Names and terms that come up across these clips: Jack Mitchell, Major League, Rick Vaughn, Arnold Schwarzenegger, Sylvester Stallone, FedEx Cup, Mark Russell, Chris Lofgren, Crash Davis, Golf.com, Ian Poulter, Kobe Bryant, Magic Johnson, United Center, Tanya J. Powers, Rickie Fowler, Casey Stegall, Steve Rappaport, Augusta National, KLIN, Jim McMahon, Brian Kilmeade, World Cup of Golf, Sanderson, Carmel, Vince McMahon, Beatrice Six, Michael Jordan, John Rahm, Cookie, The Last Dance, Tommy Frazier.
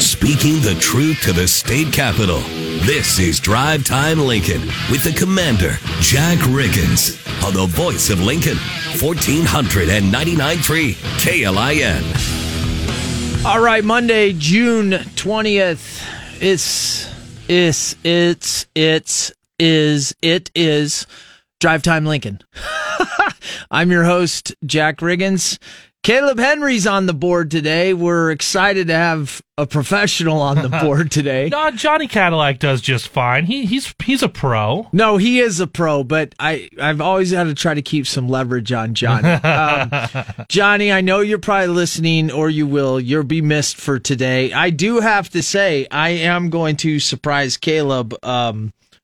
Speaking the truth to the state capitol. This is Drive Time Lincoln with the Commander, Jack Riggins, on the voice of Lincoln, 1499.3 KLIN. All right, Monday, June 20th. It is Drive Time Lincoln. I'm your host, Jack Riggins. Caleb Henry's on the board today. We're excited to have a professional on the board today. No, Johnny Cadillac does just fine. He's a pro. No, he is a pro, but I've always had to try to keep some leverage on Johnny. Johnny, I know you're probably listening, or you will. You'll be missed for today. I do have to say, I am going to surprise Caleb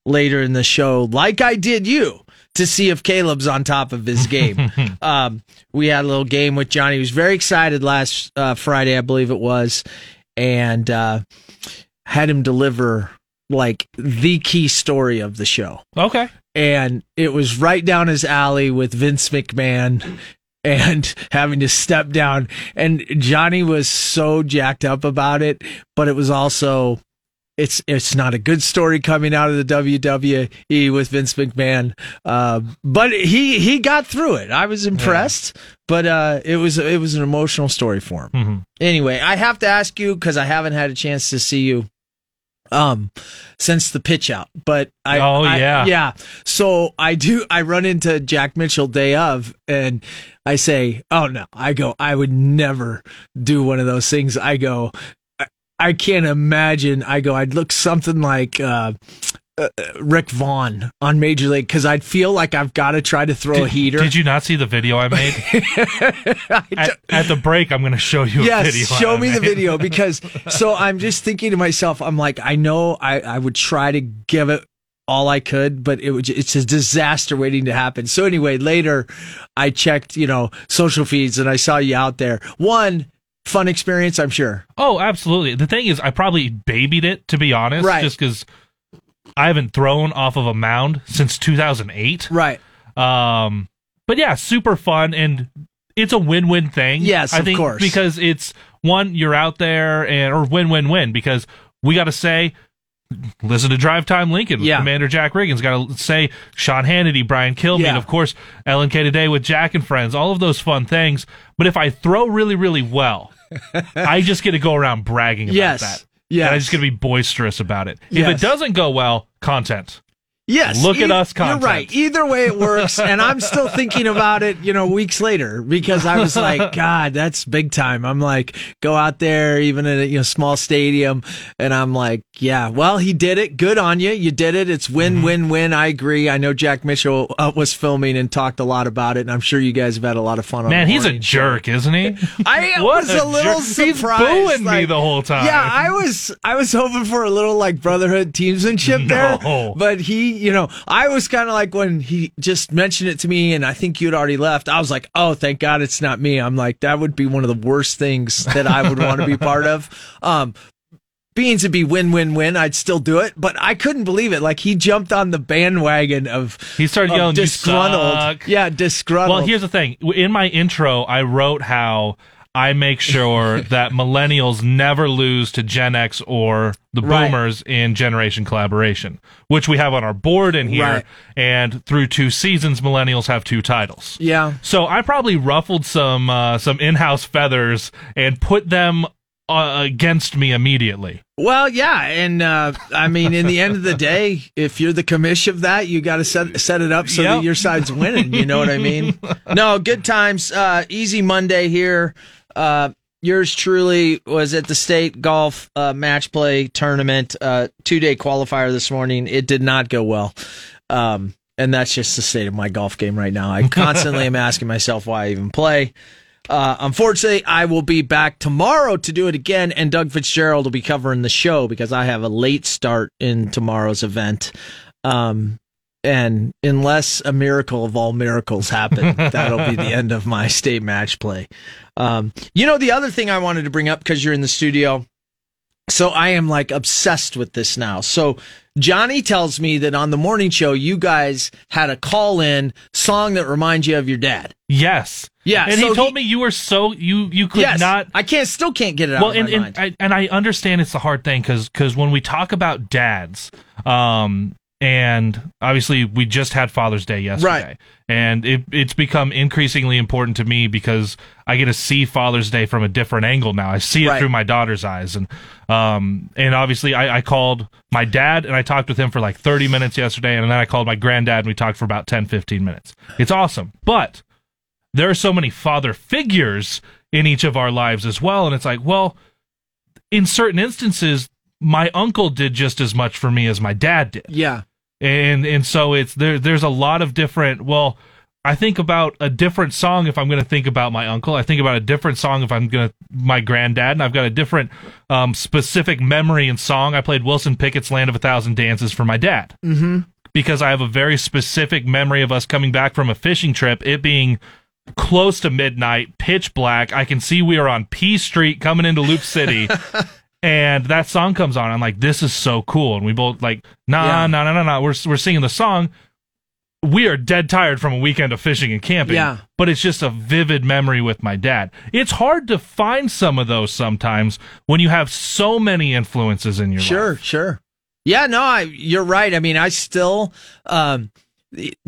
later in the show, like I did you, to see if Caleb's on top of his game. We had a little game with Johnny. He was very excited last Friday, I believe it was, and had him deliver like the key story of the show. Okay. And it was right down his alley with Vince McMahon and having to step down. And Johnny was so jacked up about it, but it was also... It's not a good story coming out of the WWE with Vince McMahon, but he got through it. I was impressed, but it was an emotional story for him. Mm-hmm. Anyway, I have to ask you, because I haven't had a chance to see you since the pitch out. But So I run into Jack Mitchell day of, and I say, oh no, I would never do one of those things. I can't imagine. I'd look something like Rick Vaughn on Major League, because I'd feel like I've got to try to throw a heater. Did you not see the video I made? At the break, I'm going to show you a video. Yes, show me the video, because so I'm just thinking to myself, I'm like, I know I would try to give it all I could, but it's a disaster waiting to happen. So anyway, later I checked, social feeds, and I saw you out there. One, fun experience, I'm sure. Oh, absolutely. The thing is, I probably babied it, to be honest, right, just because I haven't thrown off of a mound since 2008. Right. But yeah, super fun, and it's a win-win thing. Yes, I think, of course. Because it's, one, you're out there, or win-win-win, because we got to say... Listen to Drive Time Lincoln with Commander Jack Riggins. Got to say Sean Hannity, Brian Kilmeade, of course, LNK Today with Jack and Friends, all of those fun things. But if I throw really, really well, I just get to go around bragging about that. Yes. And I just get to be boisterous about it. Yes. If it doesn't go well, content. Yes. Look at us content. You're right. Either way, it works. And I'm still thinking about it, weeks later, because I was like, God, that's big time. I'm like, go out there, even in a small stadium. And I'm like, yeah, well, he did it. Good on you. You did it. It's win, win, win. I agree. I know Jack Mitchell was filming and talked a lot about it. And I'm sure you guys have had a lot of fun on it. Man, he's a jerk, isn't he? I was a little surprised. He's booing me the whole time. Yeah, I was hoping for a little like brotherhood teamsmanship there. But he, I was kind of like, when he just mentioned it to me, and I think you'd already left, I was like, oh, thank God it's not me. I'm like, that would be one of the worst things that I would want to be part of. Being to be win-win-win, I'd still do it, but I couldn't believe it. Like, he jumped on the bandwagon of he started yelling, disgruntled. You suck. Yeah, disgruntled. Well, here's the thing. In my intro, I wrote how I make sure that millennials never lose to Gen X or the boomers in generation collaboration, which we have on our board in here. Right. And through 2 seasons, millennials have 2 titles. Yeah. So I probably ruffled some in-house feathers and put them against me immediately. Well, yeah, and I mean, in the end of the day, if you're the commission of that, you got to set it up so that your side's winning. You know what I mean? No, good times. Easy Monday here. Yours truly was at the state golf match play tournament, 2-day qualifier this morning. It did not go well. And that's just the state of my golf game right now. I constantly am asking myself why I even play. Unfortunately, I will be back tomorrow to do it again, and Doug Fitzgerald will be covering the show because I have a late start in tomorrow's event. And unless a miracle of all miracles happen, that'll be the end of my state match play. The other thing I wanted to bring up, because you're in the studio, So I am like obsessed with this now. So Johnny tells me that on the morning show, you guys had a call-in song that reminds you of your dad. Yes. Yeah. And so he told me you were so, you could yes, not. I can't, still can't get it out of my mind. And I understand it's a hard thing because when we talk about dads, and obviously we just had Father's Day yesterday. Right. And it's become increasingly important to me because I get to see Father's Day from a different angle now. I see it right. through my daughter's eyes. And obviously I called my dad and I talked with him for like 30 minutes yesterday. And then I called my granddad and we talked for about 10, 15 minutes. It's awesome. But there are so many father figures in each of our lives as well. And it's like, well, in certain instances, my uncle did just as much for me as my dad did. Yeah. And so it's there's a lot of different, well, I think about a different song if I'm going to think about my uncle. I think about a different song if I'm going to my granddad, and I've got a different specific memory and song. I played Wilson Pickett's Land of a Thousand Dances for my dad because I have a very specific memory of us coming back from a fishing trip, it being close to midnight, pitch black. I can see we are on P Street coming into Loop City. And that song comes on. I'm like, this is so cool. And we both like, nah. We're singing the song. We are dead tired from a weekend of fishing and camping. Yeah. But it's just a vivid memory with my dad. It's hard to find some of those sometimes when you have so many influences in your life. Sure. Yeah, no, you're right. I mean, I still...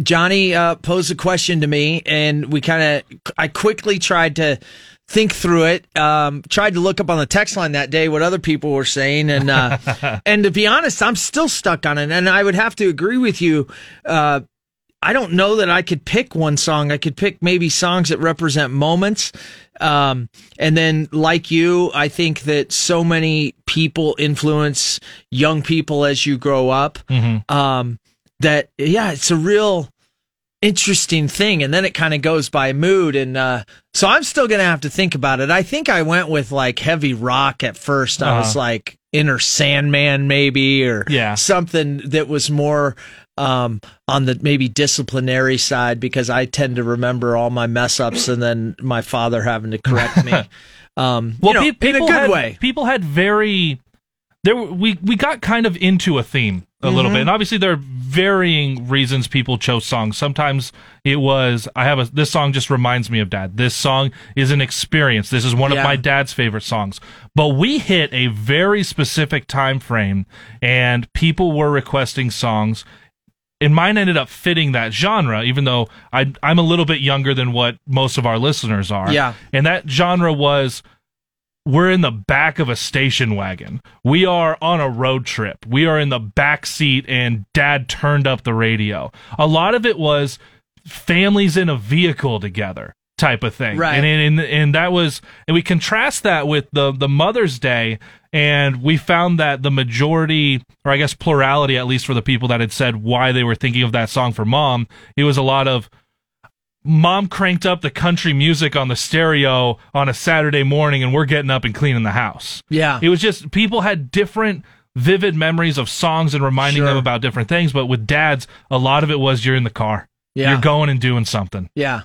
Johnny posed a question to me, and I quickly tried to think through it, tried to look up on the text line that day what other people were saying, and and to be honest, I'm still stuck on it, and I would have to agree with you. I don't know that I could pick one song. I could pick maybe songs that represent moments, and then like you, I think that so many people influence young people as you grow up, that, yeah, it's a real interesting thing. And then it kind of goes by mood. And so I'm still going to have to think about it. I think I went with like heavy rock at first. I was like Inner Sandman maybe or something that was more on the maybe disciplinary side because I tend to remember all my mess ups and then my father having to correct me. People in a good way. People had we got kind of into a theme. A little bit, and obviously there are varying reasons people chose songs. Sometimes it was this song just reminds me of dad. This song is an experience. This is one of my dad's favorite songs. But we hit a very specific time frame, and people were requesting songs. And mine ended up fitting that genre, even though I'm a little bit younger than what most of our listeners are. Yeah, and that genre was. We're in the back of a station wagon. We are on a road trip. We are in the back seat, and dad turned up the radio. A lot of it was families in a vehicle together type of thing. Right. And that was, and we contrast that with the Mother's Day, and we found that the majority, or I guess plurality, at least for the people that had said why they were thinking of that song for mom, it was a lot of, Mom cranked up the country music on the stereo on a Saturday morning, and we're getting up and cleaning the house. Yeah. It was just people had different vivid memories of songs and reminding them about different things. But with dads, a lot of it was you're in the car. Yeah. You're going and doing something. Yeah.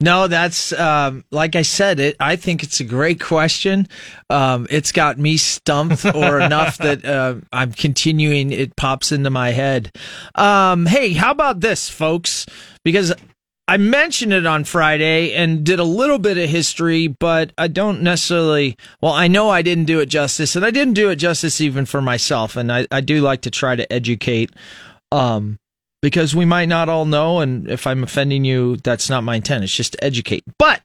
No, that's, like I said, I think it's a great question. It's got me stumped or enough that I'm continuing. It pops into my head. Hey, how about this, folks? Because... I mentioned it on Friday and did a little bit of history, but I don't necessarily... Well, I know I didn't do it justice, and I didn't do it justice even for myself, and I do like to try to educate, because we might not all know, and if I'm offending you, that's not my intent. It's just to educate. But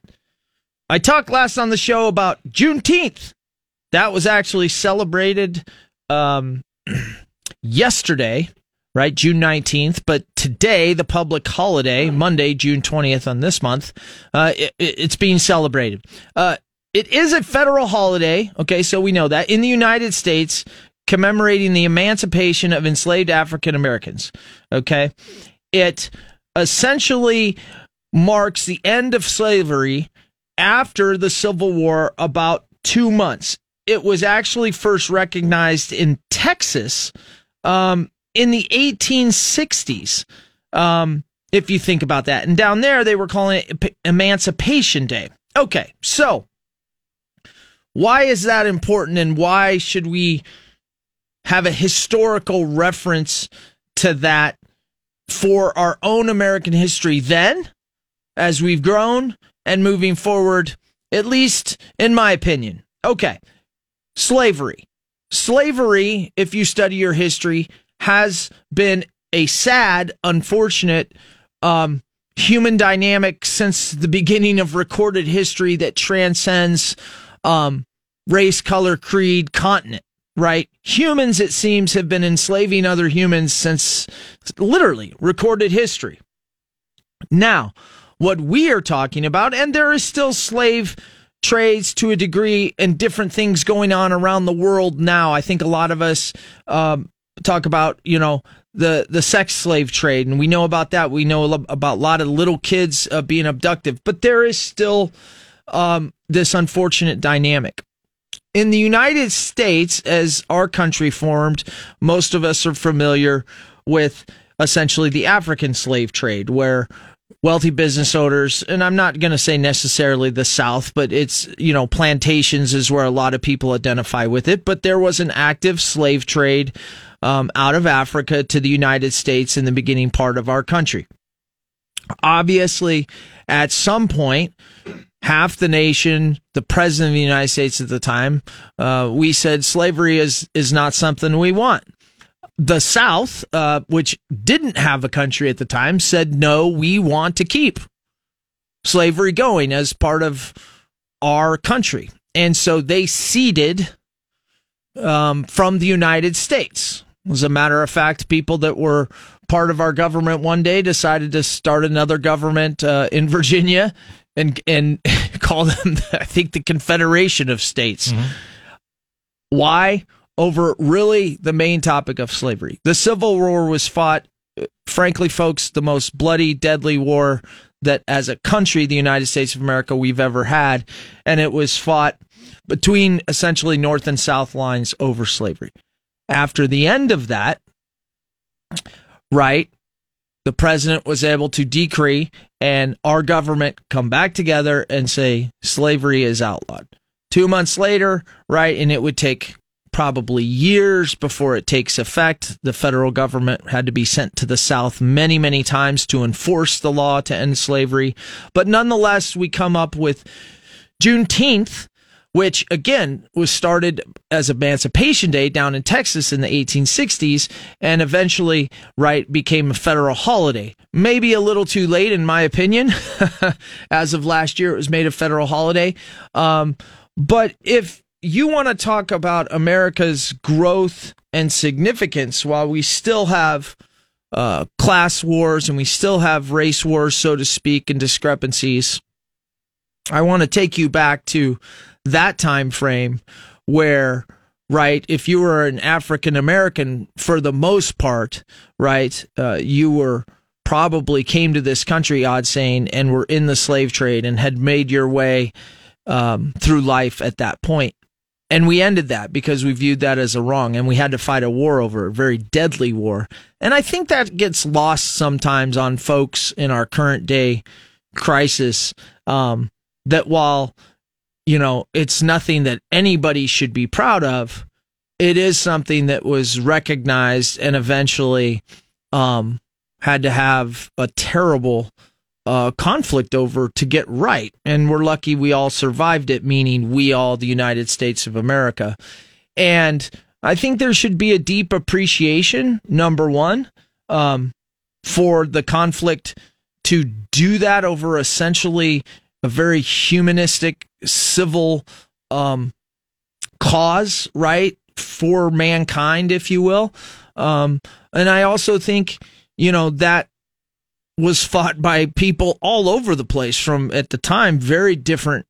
I talked last on the show about Juneteenth. That was actually celebrated yesterday. Right, June 19th, but today, the public holiday, Monday, June 20th on this month, it's being celebrated. It is a federal holiday, okay, so we know that, in the United States, commemorating the emancipation of enslaved African Americans, okay? It essentially marks the end of slavery after the Civil War about 2 months. It was actually first recognized in Texas, in the 1860s, if you think about that. And down there, they were calling it Emancipation Day. Okay, so Why is that important, and why should we have a historical reference to that for our own American history then, as we've grown, and moving forward, at least in my opinion? Okay, slavery. Slavery, if you study your history, has been a sad, unfortunate human dynamic since the beginning of recorded history that transcends race, color, creed, continent, right? Humans, it seems, have been enslaving other humans since literally recorded history. Now, what we are talking about, and there is still slave trades to a degree and different things going on around the world now. I think a lot of us talk about, you know, the sex slave trade, and we know about that. We know about a lot of little kids being abducted, but there is still this unfortunate dynamic. In the United States, as our country formed, most of us are familiar with essentially the African slave trade, where wealthy business owners, and I'm not going to say necessarily the South, but it's, you know, plantations is where a lot of people identify with it. But there was an active slave trade out of Africa to the United States in the beginning part of our country. Obviously, at some point, half the nation, the president of the United States at the time, we said slavery is not something we want. The South, which didn't have a country at the time, said, no, we want to keep slavery going as part of our country. And so they ceded from the United States. As a matter of fact, people that were part of our government one day decided to start another government in Virginia and call them, I think, the Confederation of States. Mm-hmm. Why? Over really the main topic of slavery. The Civil War was fought, frankly, folks, the most bloody, deadly war that as a country, the United States of America, we've ever had. And it was fought between essentially North and South lines over slavery. After the end of that, right, the president was able to decree and our government come back together and say slavery is outlawed. 2 months later, right, and it would take probably years before it takes effect. The federal government had to be sent to the South many, many times to enforce the law to end slavery. But nonetheless, we come up with Juneteenth, which again was started as Emancipation Day down in Texas in the 1860s and eventually, right, became a federal holiday. Maybe a little too late, in my opinion. As of last year, it was made a federal holiday. But if you want to talk about America's growth and significance while we still have class wars and we still have race wars, so to speak, and discrepancies, I want to take you back to that time frame where, right, if you were an African American, for the most part, right, you were probably came to this country, odd saying, and were in the slave trade and had made your way through life at that point. And we ended that because we viewed that as a wrong, and we had to fight a war over it, a very deadly war. And I think that gets lost sometimes on folks in our current day crisis, that while, you know, it's nothing that anybody should be proud of, it is something that was recognized and eventually had to have a terrible conflict over to get right. And we're lucky we all survived it, meaning we all, the United States of America. And I think there should be a deep appreciation, number one, for the conflict to do that over essentially a very humanistic, civil cause, right, for mankind, if you will. And I also think, you know, that was fought by people all over the place from, at the time, very different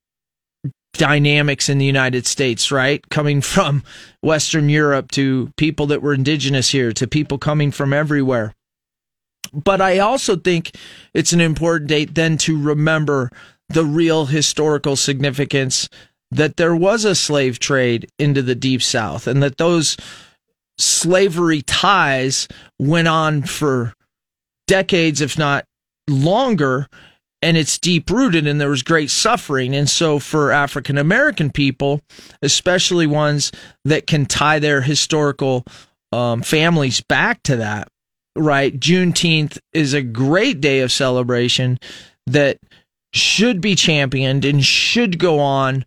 dynamics in the United States, right? Coming from Western Europe to people that were indigenous here to people coming from everywhere. But I also think it's an important date then to remember the real historical significance that there was a slave trade into the Deep South and that those slavery ties went on for decades, if not longer, and it's deep-rooted, and there was great suffering. And so for African-American people, especially ones that can tie their historical families back to that, right, Juneteenth is a great day of celebration that should be championed and should go on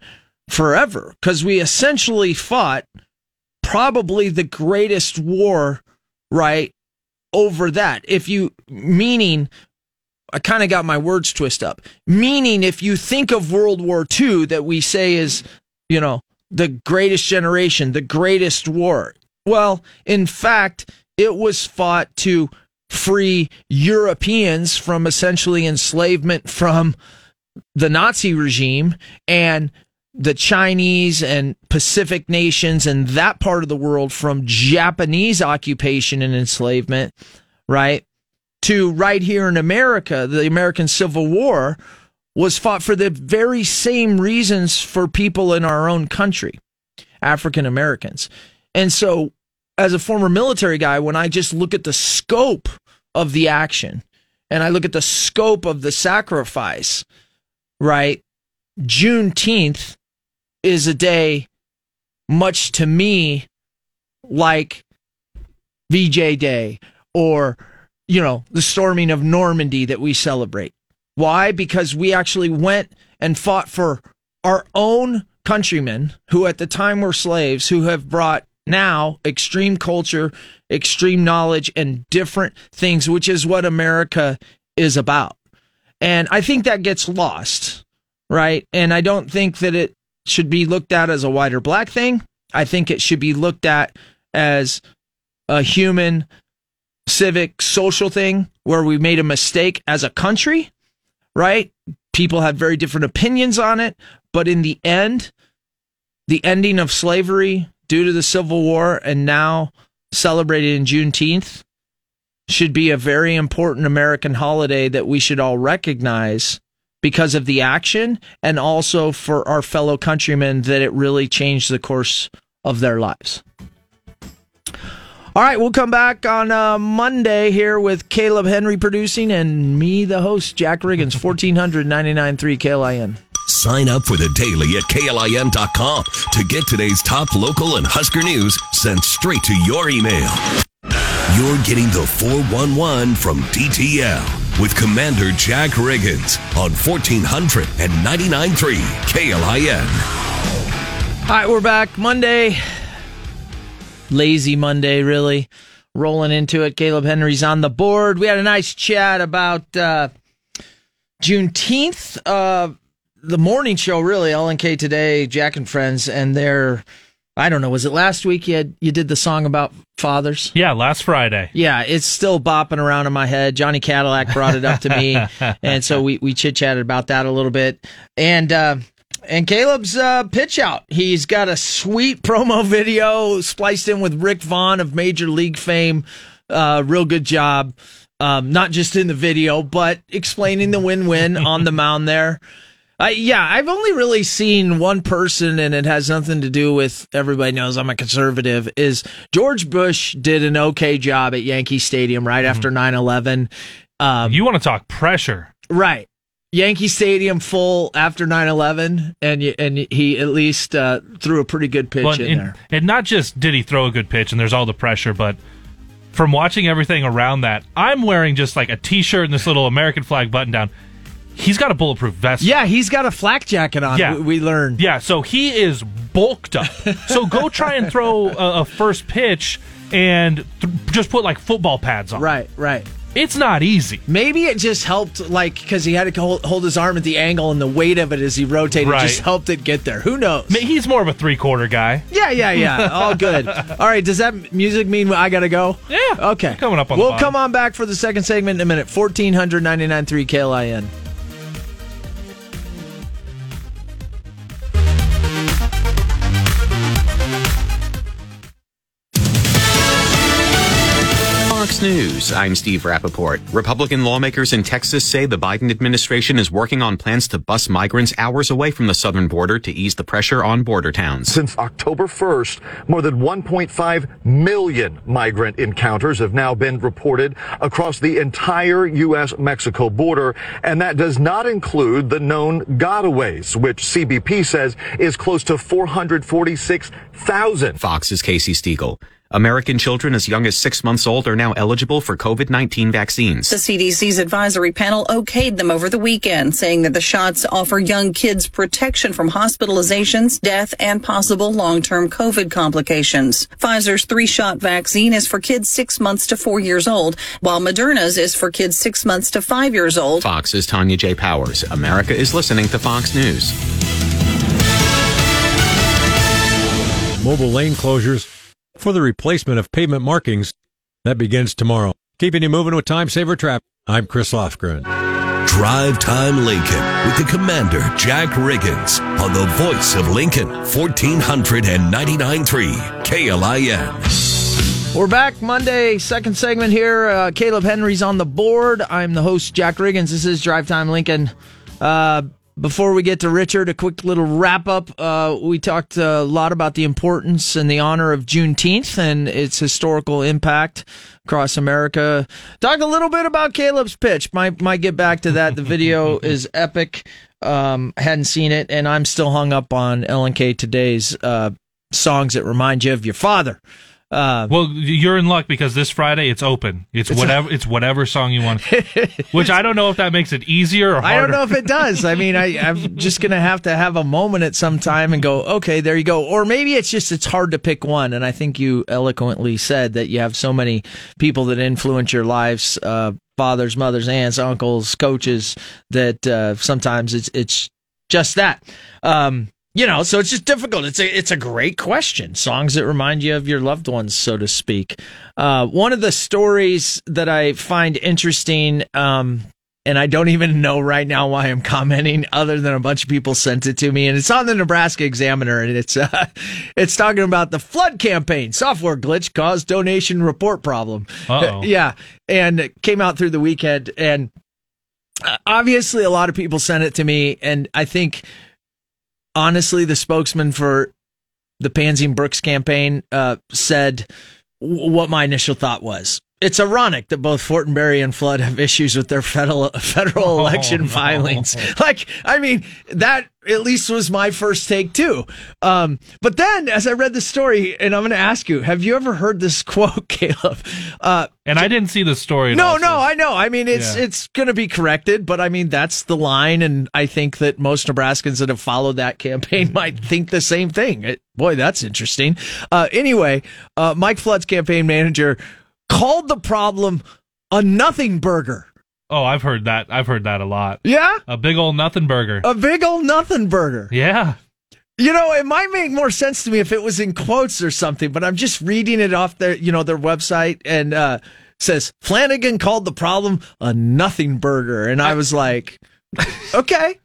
forever, because we essentially fought probably the greatest war, right, over that. I kind of got my words twist up. Meaning, if you think of World War II, that we say is, you know, the greatest generation, the greatest war. Well, in fact, it was fought to free Europeans from essentially enslavement from the Nazi regime and the Chinese and Pacific nations and that part of the world from Japanese occupation and enslavement, right? To right here in America, the American Civil War was fought for the very same reasons for people in our own country, African Americans. And so as a former military guy, when I just look at the scope of the action and I look at the scope of the sacrifice, right, Juneteenth is a day much to me like VJ Day or, you know, the storming of Normandy that we celebrate. Why? Because we actually went and fought for our own countrymen who at the time were slaves, who have brought now extreme culture, extreme knowledge, and different things, which is what America is about. And I think that gets lost, right? And I don't think that it should be looked at as a white or black thing. I think it should be looked at as a human, civic, social thing where we made a mistake as a country, right? People have very different opinions on it, but in the end, the ending of slavery due to the Civil War and now celebrated in Juneteenth should be a very important American holiday that we should all recognize because of the action and also for our fellow countrymen that it really changed the course of their lives. All right, we'll come back on Monday here with Caleb Henry producing and me, the host, Jack Riggins, 1499.3 KLIN. Sign up for the daily at KLIN.com to get today's top local and Husker news sent straight to your email. You're getting the 411 from DTL with Commander Jack Riggins on 1499.3 KLIN. All right, we're back Monday. Lazy Monday, really. Rolling into it. Caleb Henry's on the board. We had a nice chat about Juneteenth, the morning show, really, LNK Today, Jack and Friends, and their, I don't know, was it last week you did the song about fathers? Yeah, last Friday. Yeah, it's still bopping around in my head. Johnny Cadillac brought it up to me, and so we chit-chatted about that a little bit. And Caleb's pitch out. He's got a sweet promo video spliced in with Rick Vaughn of Major League fame. Real good job, not just in the video, but explaining the win-win on the mound there. Yeah, I've only really seen one person, and it has nothing to do with everybody knows I'm a conservative, is George Bush did an okay job at Yankee Stadium right after 9/11. You want to talk pressure. Right. Yankee Stadium full after 9/11, and he at least threw a pretty good pitch there. And not just did he throw a good pitch, and there's all the pressure, but from watching everything around that, I'm wearing just like a T-shirt and this little American flag button-down. He's got a bulletproof vest. Yeah, he's got a flak jacket on, yeah. We learned. Yeah, so he is bulked up. So go try and throw a first pitch and just put like football pads on. Right, right. It's not easy. Maybe it just helped, like, because he had to hold his arm at the angle and the weight of it as he rotated just helped it get there. Who knows? He's more of a three-quarter guy. Yeah. All good. All right, does that music mean I got to go? Yeah. Okay. Coming up on the bottom. Come on back for the second segment in a minute. 1499.3 KLIN. Fox News, I'm Steve Rappaport. Republican lawmakers in Texas say the Biden administration is working on plans to bus migrants hours away from the southern border to ease the pressure on border towns. Since October 1st, more than 1.5 million migrant encounters have now been reported across the entire U.S.-Mexico border, and that does not include the known gotaways, which CBP says is close to 446,000. Fox's Casey Stegall. American children as young as 6 months old are now eligible for COVID-19 vaccines. The CDC's advisory panel okayed them over the weekend, saying that the shots offer young kids protection from hospitalizations, death, and possible long-term COVID complications. Pfizer's three-shot vaccine is for kids 6 months to 4 years old, while Moderna's is for kids 6 months to 5 years old. Fox's Tanya J. Powers. America is listening to Fox News. Mobile lane closures for the replacement of pavement markings. That begins tomorrow. Keeping you moving with Time Saver Traffic. I'm Chris Lofgren. Drive Time Lincoln with the Commander Jack Riggins on the voice of Lincoln, 1499.3 KLIN. We're back Monday, second segment here. Caleb Henry's on the board. I'm the host, Jack Riggins. This is Drive Time Lincoln. Before we get to Richard, a quick little wrap-up. We talked a lot about the importance and the honor of Juneteenth and its historical impact across America. Talked a little bit about Caleb's pitch. Might get back to that. The video is epic. Hadn't seen it, and I'm still hung up on LNK Today's songs that remind you of your father. Well, you're in luck because this Friday it's open. It's whatever song you want, which I don't know if that makes it easier or harder. I don't know if it does. I mean, I'm just going to have a moment at some time and go, okay, there you go. Or maybe it's just it's hard to pick one. And I think you eloquently said that you have so many people that influence your lives, fathers, mothers, aunts, uncles, coaches, that sometimes it's just that. You know, so it's just difficult. It's a great question. Songs that remind you of your loved ones, so to speak. One of the stories that I find interesting, and I don't even know right now why I'm commenting, other than a bunch of people sent it to me, and it's on the Nebraska Examiner, and it's talking about the flood campaign. Software glitch caused donation report problem. Uh-oh. Yeah, and it came out through the weekend, and obviously a lot of people sent it to me, and I think, honestly, the spokesman for the Pansing Brooks campaign said what my initial thought was. It's ironic that both Fortenberry and Flood have issues with their federal election filings. Like, I mean, that at least was my first take, too. But then, as I read the story, and I'm going to ask you, have you ever heard this quote, Caleb? And I didn't see the story. No, I know. I mean, it's going to be corrected, but I mean, that's the line. And I think that most Nebraskans that have followed that campaign might think the same thing. Boy, that's interesting. Anyway, Mike Flood's campaign manager called the problem a nothing burger. Oh, I've heard that. I've heard that a lot. Yeah? A big old nothing burger. A big old nothing burger. Yeah. You know, it might make more sense to me if it was in quotes or something, but I'm just reading it off their website, and says, Flanagan called the problem a nothing burger. And I was like, okay.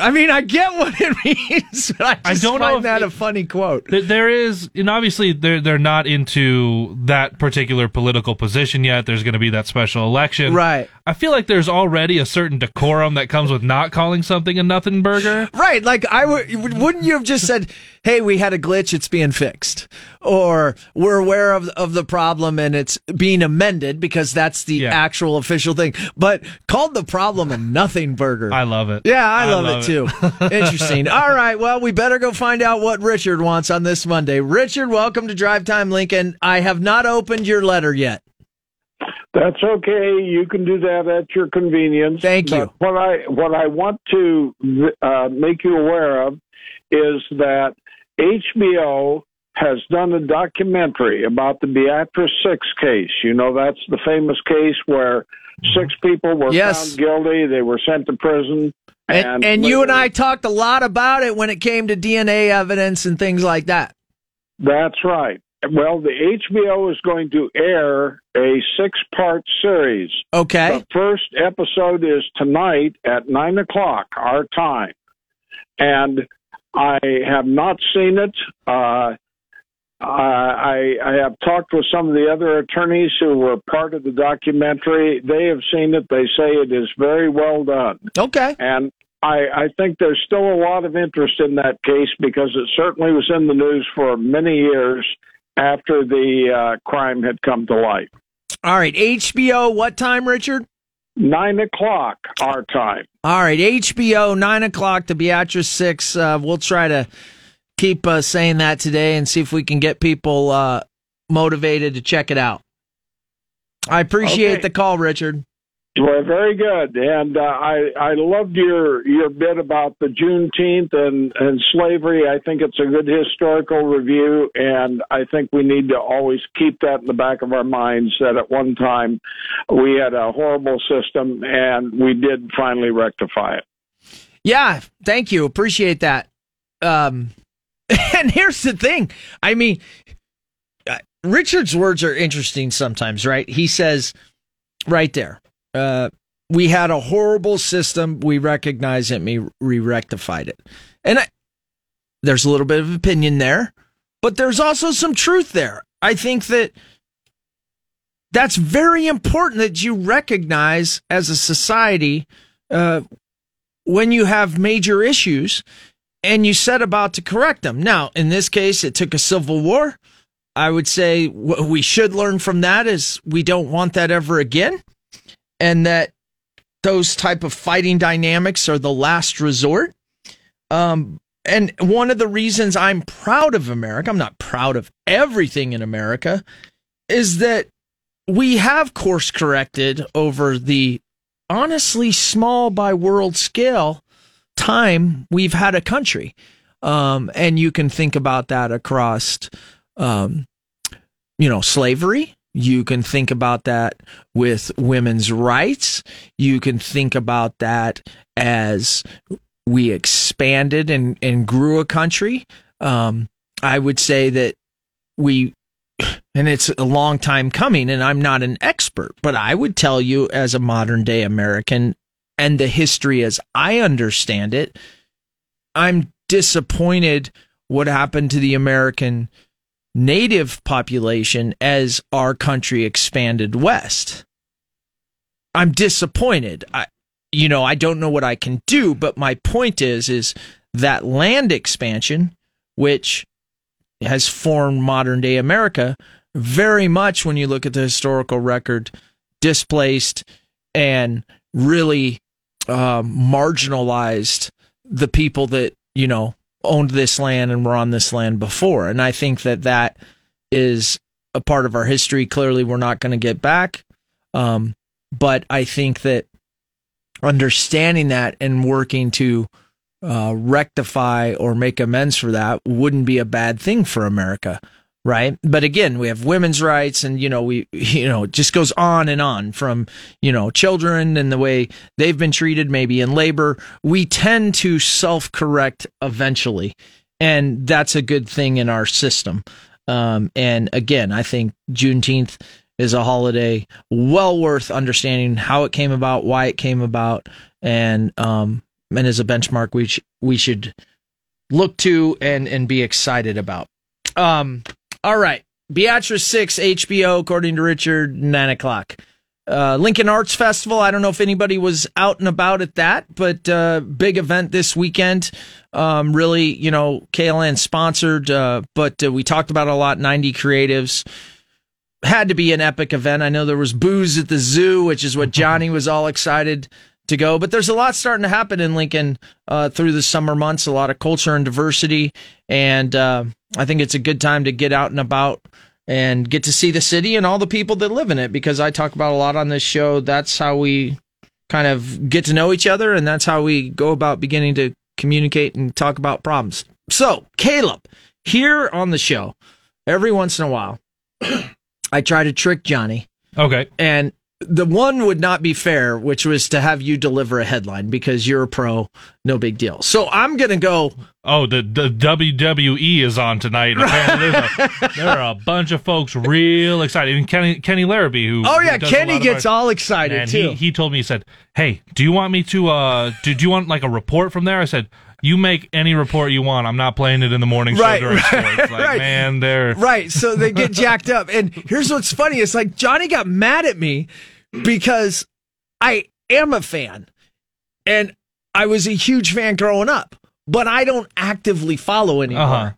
I mean, I get what it means, but I don't find that a funny quote. There is, and obviously they're not into that particular political position yet. There's going to be that special election. Right. I feel like there's already a certain decorum that comes with not calling something a nothing burger. Right. Like, wouldn't you have just said, hey, we had a glitch, it's being fixed? Or we're aware of the problem and it's being amended, because that's the actual official thing. But called the problem a nothing burger. I love it. Yeah, I love it too. Interesting. All right. Well, we better go find out what Richard wants on this Monday. Richard, welcome to Drive Time Lincoln. I have not opened your letter yet. That's okay. You can do that at your convenience. Thank you. But what I want to make you aware of is that HBO has done a documentary about the Beatrice Six case. You know, that's the famous case where six people were found guilty. They were sent to prison. And you and I talked a lot about it when it came to DNA evidence and things like that. That's right. Well, the HBO is going to air a 6-part series. Okay. The first episode is tonight at 9 o'clock, our time. And I have not seen it. I I have talked with some of the other attorneys who were part of the documentary. They have seen it. They say it is very well done. Okay. And I think there's still a lot of interest in that case because it certainly was in the news for many years after the crime had come to light. All right. HBO, what time, Richard? 9 o'clock our time. All right. HBO, 9 o'clock to Beatrice Six. We'll try to keep saying that today and see if we can get people motivated to check it out. I appreciate the call, Richard. Well, very good. And I loved your bit about the Juneteenth and slavery. I think it's a good historical review, and I think we need to always keep that in the back of our minds that at one time we had a horrible system, and we did finally rectify it. Yeah, thank you. Appreciate that. And here's the thing. I mean, Richard's words are interesting sometimes, right? He says right there. We had a horrible system. We recognize it. We rectified it. And there's a little bit of opinion there, but there's also some truth there. I think that's very important that you recognize as a society when you have major issues and you set about to correct them. Now, in this case, it took a civil war. I would say what we should learn from that is we don't want that ever again. And that those type of fighting dynamics are the last resort. And one of the reasons I'm proud of America, I'm not proud of everything in America, is that we have course corrected over the honestly small by world scale time we've had a country. And you can think about that across, slavery. You can think about that with women's rights. You can think about that as we expanded and grew a country. I would say that and it's a long time coming, and I'm not an expert, but I would tell you as a modern day American and the history as I understand it, I'm disappointed what happened to the American Native population as our country expanded west. I'm disappointed. I don't know what I can do, but my point is that land expansion, which has formed modern day America, very much when you look at the historical record, displaced and really marginalized the people that, owned this land and were on this land before. And I think that is a part of our history. Clearly, we're not going to get back. But I think that understanding that and working to rectify or make amends for that wouldn't be a bad thing for America. Right. But again, we have women's rights and, it just goes on from, children and the way they've been treated, maybe in labor. We tend to self-correct eventually. And that's a good thing in our system. And again, I think Juneteenth is a holiday well worth understanding how it came about, why it came about. And as a benchmark, we should look to and be excited about. All right. Beatrice 6, HBO, according to Richard, 9 o'clock. Lincoln Arts Festival, I don't know if anybody was out and about at that, but big event this weekend. Really, KLIN sponsored, but we talked about it a lot, 90 creatives. Had to be an epic event. I know there was booze at the zoo, which is what Johnny was all excited to go, but there's a lot starting to happen in Lincoln through the summer months, a lot of culture and diversity, and I think it's a good time to get out and about and get to see the city and all the people that live in it, because I talk about a lot on this show. That's how we kind of get to know each other, and that's how we go about beginning to communicate and talk about problems. So, Caleb, here on the show, every once in a while, I try to trick Johnny. Okay. And the one would not be fair, which was to have you deliver a headline because you're a pro, no big deal. So I'm going to go. Oh, the WWE is on tonight. There are a bunch of folks real excited. Even Kenny Larrabee, who. Oh, yeah. Kenny gets all excited, too. He told me, he said, hey, do you want me to do you want like a report from there? I said, you make any report you want. I'm not playing it in the morning show during sports. Like, man, they're... Right, so they get jacked up. And here's what's funny. It's like Johnny got mad at me because I am a fan. And I was a huge fan growing up. But I don't actively follow anymore. Uh-huh.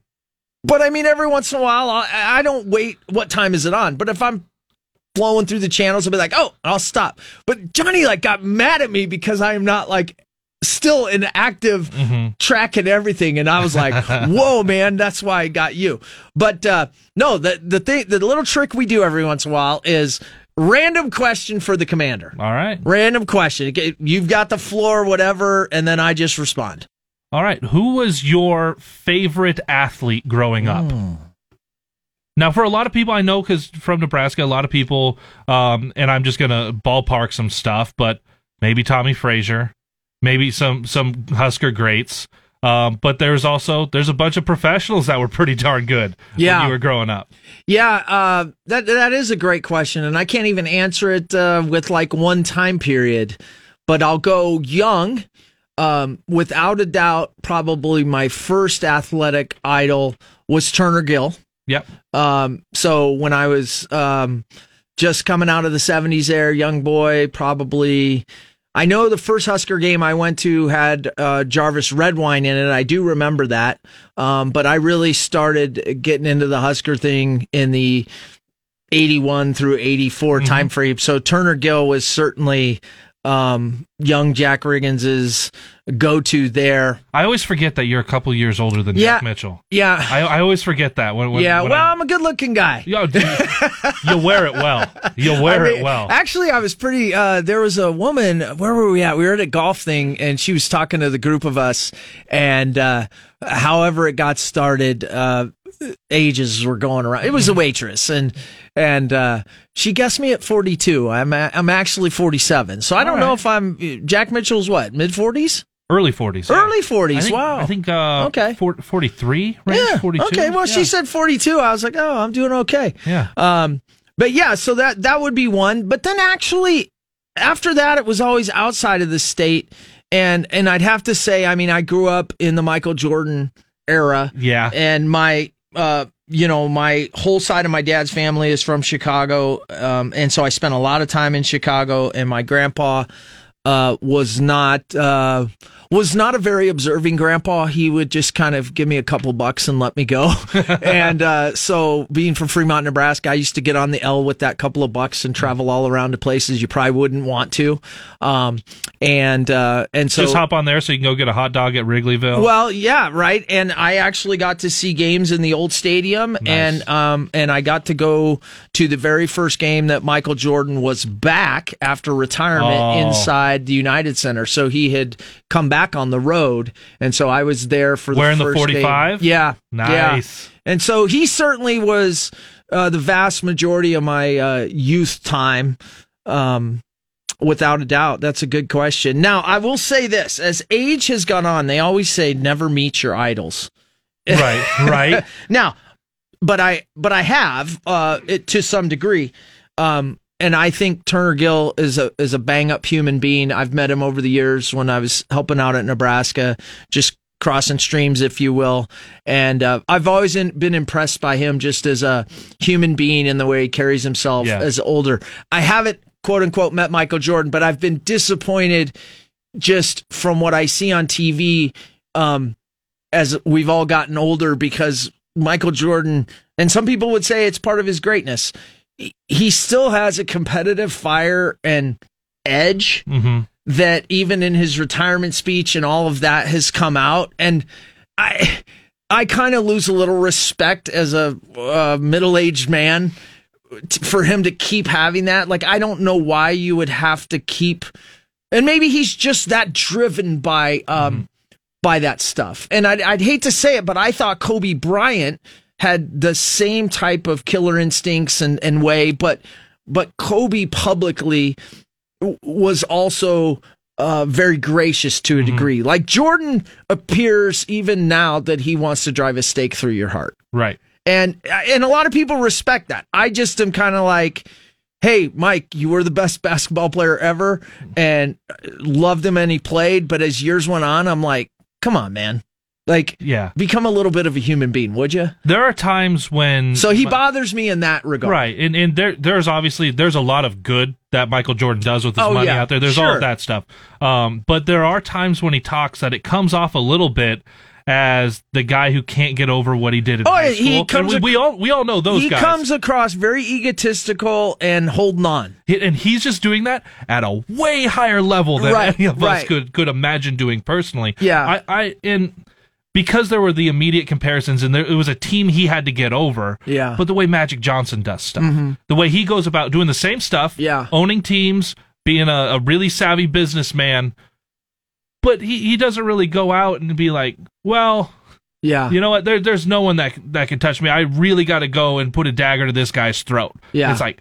But, I mean, every once in a while, I don't wait, what time is it on? But if I'm flowing through the channels, I'll be like, oh, I'll stop. But Johnny, like, got mad at me because I'm not, like, still an active tracking everything. And I was like, whoa, man, that's why I got you. But, no, the little trick we do every once in a while is random question for the commander. All right. Random question. You've got the floor, whatever, and then I just respond. All right, who was your favorite athlete growing up? Now, for a lot of people, I know because from Nebraska, a lot of people, and I'm just going to ballpark some stuff, but maybe Tommy Frazier, maybe some Husker greats, but there's a bunch of professionals that were pretty darn good when you were growing up. Yeah, that is a great question, and I can't even answer it with like one time period, but I'll go young. Without a doubt, probably my first athletic idol was Turner Gill. Yep. So when I was just coming out of the 70s there, young boy, probably... I know the first Husker game I went to had Jarvis Redwine in it. I do remember that. But I really started getting into the Husker thing in the 81 through 84 time frame. So Turner Gill was certainly... young Jack Riggins's go-to there. I always forget that you're a couple years older than Jack Mitchell. Yeah, I always forget that. I'm a good-looking guy. You wear it well. Actually, I was pretty. There was a woman. Where were we at? We were at a golf thing, and she was talking to the group of us. And however it got started, ages were going around. It was a waitress, and she guessed me at 42. I'm actually 47. So I don't know if I'm Jack Mitchell's what, mid 40s? Early 40s. Yeah. Early 40s. I think 43, right? Yeah. 42. Okay. Well, she said 42. I was like, "Oh, I'm doing okay." Yeah. But yeah, so that would be one. But then actually after that it was always outside of the state, and I'd have to say, I mean, I grew up in the Michael Jordan era. Yeah. And my my whole side of my dad's family is from Chicago, and so I spent a lot of time in Chicago. And my grandpa was not a very observing grandpa. He would just kind of give me a couple bucks and let me go. And so, being from Fremont, Nebraska, I used to get on the L with that couple of bucks and travel all around to places you probably wouldn't want to. And so just hop on there so you can go get a hot dog at Wrigleyville. Well, yeah, right. And I actually got to see games in the old stadium, and I got to go to the very first game that Michael Jordan was back after retirement inside the United Center. So he had come back on the road, and so I was there for the first game. Wearing the 45? Yeah. Nice. Yeah. And so he certainly was the vast majority of my youth time, without a doubt. That's a good question. Now, I will say this. As age has gone on, they always say never meet your idols. Right. Now, but I have, it to some degree, and I think Turner Gill is a bang-up human being. I've met him over the years when I was helping out at Nebraska, just crossing streams, if you will. And I've always been impressed by him just as a human being and the way he carries himself as older. I haven't, quote-unquote, met Michael Jordan, but I've been disappointed just from what I see on TV as we've all gotten older, because Michael Jordan, and some people would say it's part of his greatness, he still has a competitive fire and edge that even in his retirement speech and all of that has come out. And I kind of lose a little respect as a middle-aged man for him to keep having that. Like, I don't know why you would have to keep, and maybe he's just that driven by that stuff. And I'd hate to say it, but I thought Kobe Bryant had the same type of killer instincts and way, but Kobe publicly was also very gracious to a degree. Like, Jordan appears even now that he wants to drive a stake through your heart. Right. And a lot of people respect that. I just am kind of like, hey, Mike, you were the best basketball player ever and loved him and he played. But as years went on, I'm like, come on, man. Like, yeah, become a little bit of a human being, would you? There are times when... So he bothers me in that regard. Right, and there's obviously, there's a lot of good that Michael Jordan does with his money out there. There's all of that stuff. But there are times when he talks that it comes off a little bit as the guy who can't get over what he did in high school. We all know those guys. He comes across very egotistical and holding on. And he's just doing that at a way higher level than any of us could imagine doing personally. Yeah. Because there were the immediate comparisons, and it was a team he had to get over. Yeah. But the way Magic Johnson does stuff, the way he goes about doing the same stuff, owning teams, being a really savvy businessman, but he doesn't really go out and be like, well, you know what? There's no one that can touch me. I really got to go and put a dagger to this guy's throat. Yeah. It's like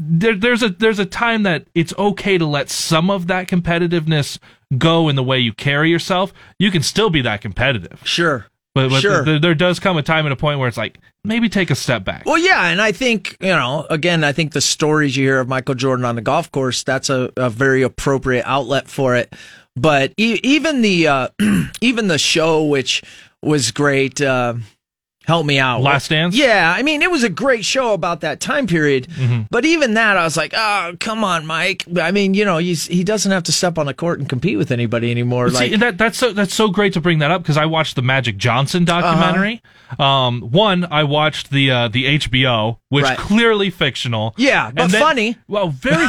there's a time that it's okay to let some of that competitiveness go in the way you carry yourself. You can still be that competitive. Sure. But sure. There does come a time and a point where it's like, maybe take a step back. Well, yeah, and I think, I think the stories you hear of Michael Jordan on the golf course, that's a very appropriate outlet for it. But even the show, which was great, help me out. Last Dance? Yeah, I mean, it was a great show about that time period, but even that, I was like, oh, come on, Mike. I mean, he doesn't have to step on a court and compete with anybody anymore. Like, see, that's so great to bring that up, because I watched the Magic Johnson documentary. I watched the HBO, which clearly fictional. Yeah, but then, funny. Well, very.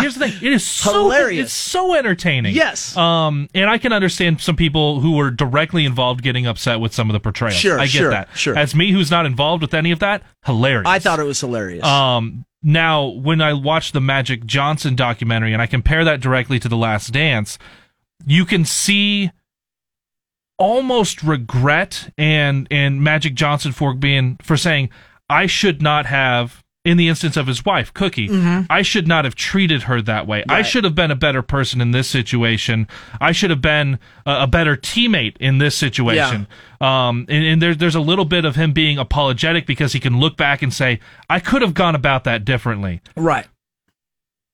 Here's the thing: it is so hilarious. It's so entertaining. Yes. And I can understand some people who were directly involved getting upset with some of the portrayals. Sure, I get that. Sure. As me, who's not involved with any of that, hilarious. I thought it was hilarious. Now, when I watch the Magic Johnson documentary and I compare that directly to The Last Dance, you can see almost regret and Magic Johnson for saying, I should not have, in the instance of his wife, Cookie, I should not have treated her that way. Right. I should have been a better person in this situation. I should have been a better teammate in this situation. Yeah. And there's a little bit of him being apologetic because he can look back and say, I could have gone about that differently. Right.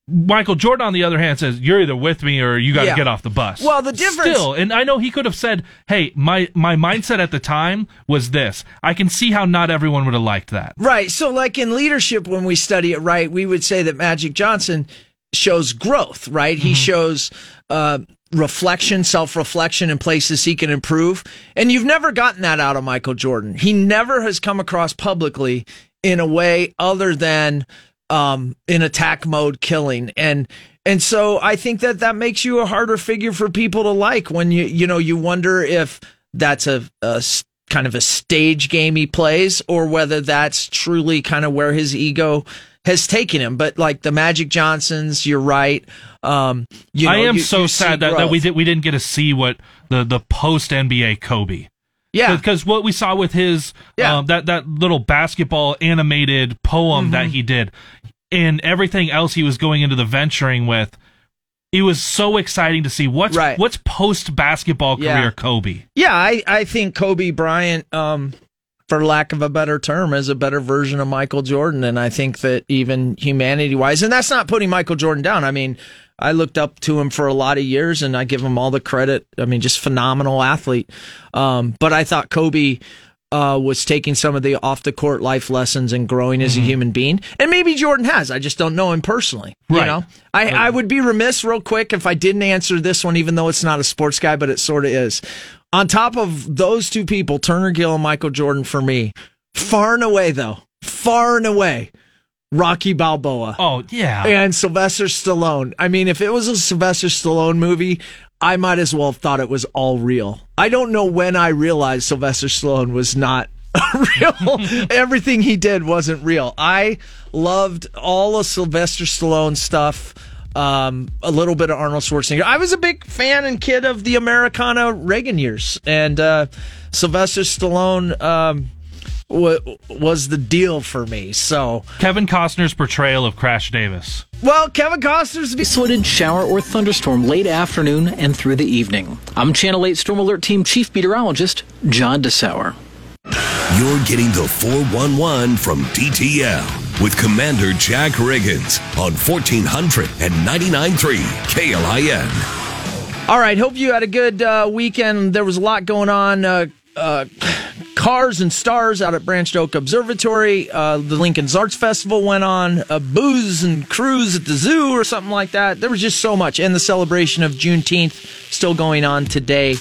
Michael Jordan, on the other hand, says, you're either with me or you got to get off the bus. Well, the difference... Still, and I know he could have said, hey, my mindset at the time was this. I can see how not everyone would have liked that. Right. So, like in leadership, when we study it, right, we would say that Magic Johnson shows growth, right? He shows reflection, self-reflection in places he can improve. And you've never gotten that out of Michael Jordan. He never has come across publicly in a way other than... in attack mode killing. And so I think that makes you a harder figure for people to like when you wonder if that's a kind of a stage game he plays or whether that's truly kind of where his ego has taken him. But like the Magic Johnsons, you're right. I am sad that we didn't get to see what the post NBA Kobe. Yeah, because what we saw with his that little basketball animated poem that he did, and everything else he was going into the venturing with, it was so exciting to see what's post basketball career Kobe. Yeah, I think Kobe Bryant, for lack of a better term, is a better version of Michael Jordan, and I think that even humanity wise, and that's not putting Michael Jordan down. I mean, I looked up to him for a lot of years, and I give him all the credit. I mean, just phenomenal athlete. But I thought Kobe was taking some of the off-the-court life lessons and growing as a human being. And maybe Jordan has. I just don't know him personally. Right. You know? I would be remiss real quick if I didn't answer this one, even though it's not a sports guy, but it sort of is. On top of those two people, Turner Gill and Michael Jordan for me, far and away, Rocky Balboa. Oh, yeah. And Sylvester Stallone. I mean, if it was a Sylvester Stallone movie, I might as well have thought it was all real. I don't know when I realized Sylvester Stallone was not real. Everything he did wasn't real. I loved all of Sylvester Stallone stuff. A little bit of Arnold Schwarzenegger. I was a big fan and kid of the Americana Reagan years. And Sylvester Stallone... was the deal for me. So Kevin Costner's portrayal of Crash Davis. Well, Kevin Costner's isolated shower or thunderstorm late afternoon and through the evening. I'm Channel 8 Storm Alert Team Chief Meteorologist John DeSauer. You're getting the 411 from DTL with Commander Jack Riggins on 1499.3 KLIN. All right, hope you had a good weekend. There was a lot going on. Cars and Stars out at Branched Oak Observatory. The Lincoln Arts Festival went on. Booze and Cruise at the Zoo or something like that. There was just so much. And the celebration of Juneteenth still going on today.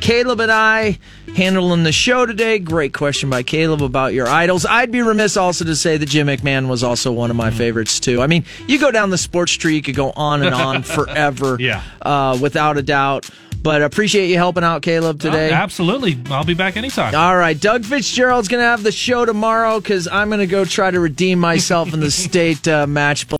Caleb and I handling the show today. Great question by Caleb about your idols. I'd be remiss also to say that Jim McMahon was also one of my favorites, too. I mean, you go down the sports tree, you could go on and on forever, without a doubt. But appreciate you helping out, Caleb, today. Oh, absolutely. I'll be back anytime. All right. Doug Fitzgerald's going to have the show tomorrow because I'm going to go try to redeem myself in the state match play.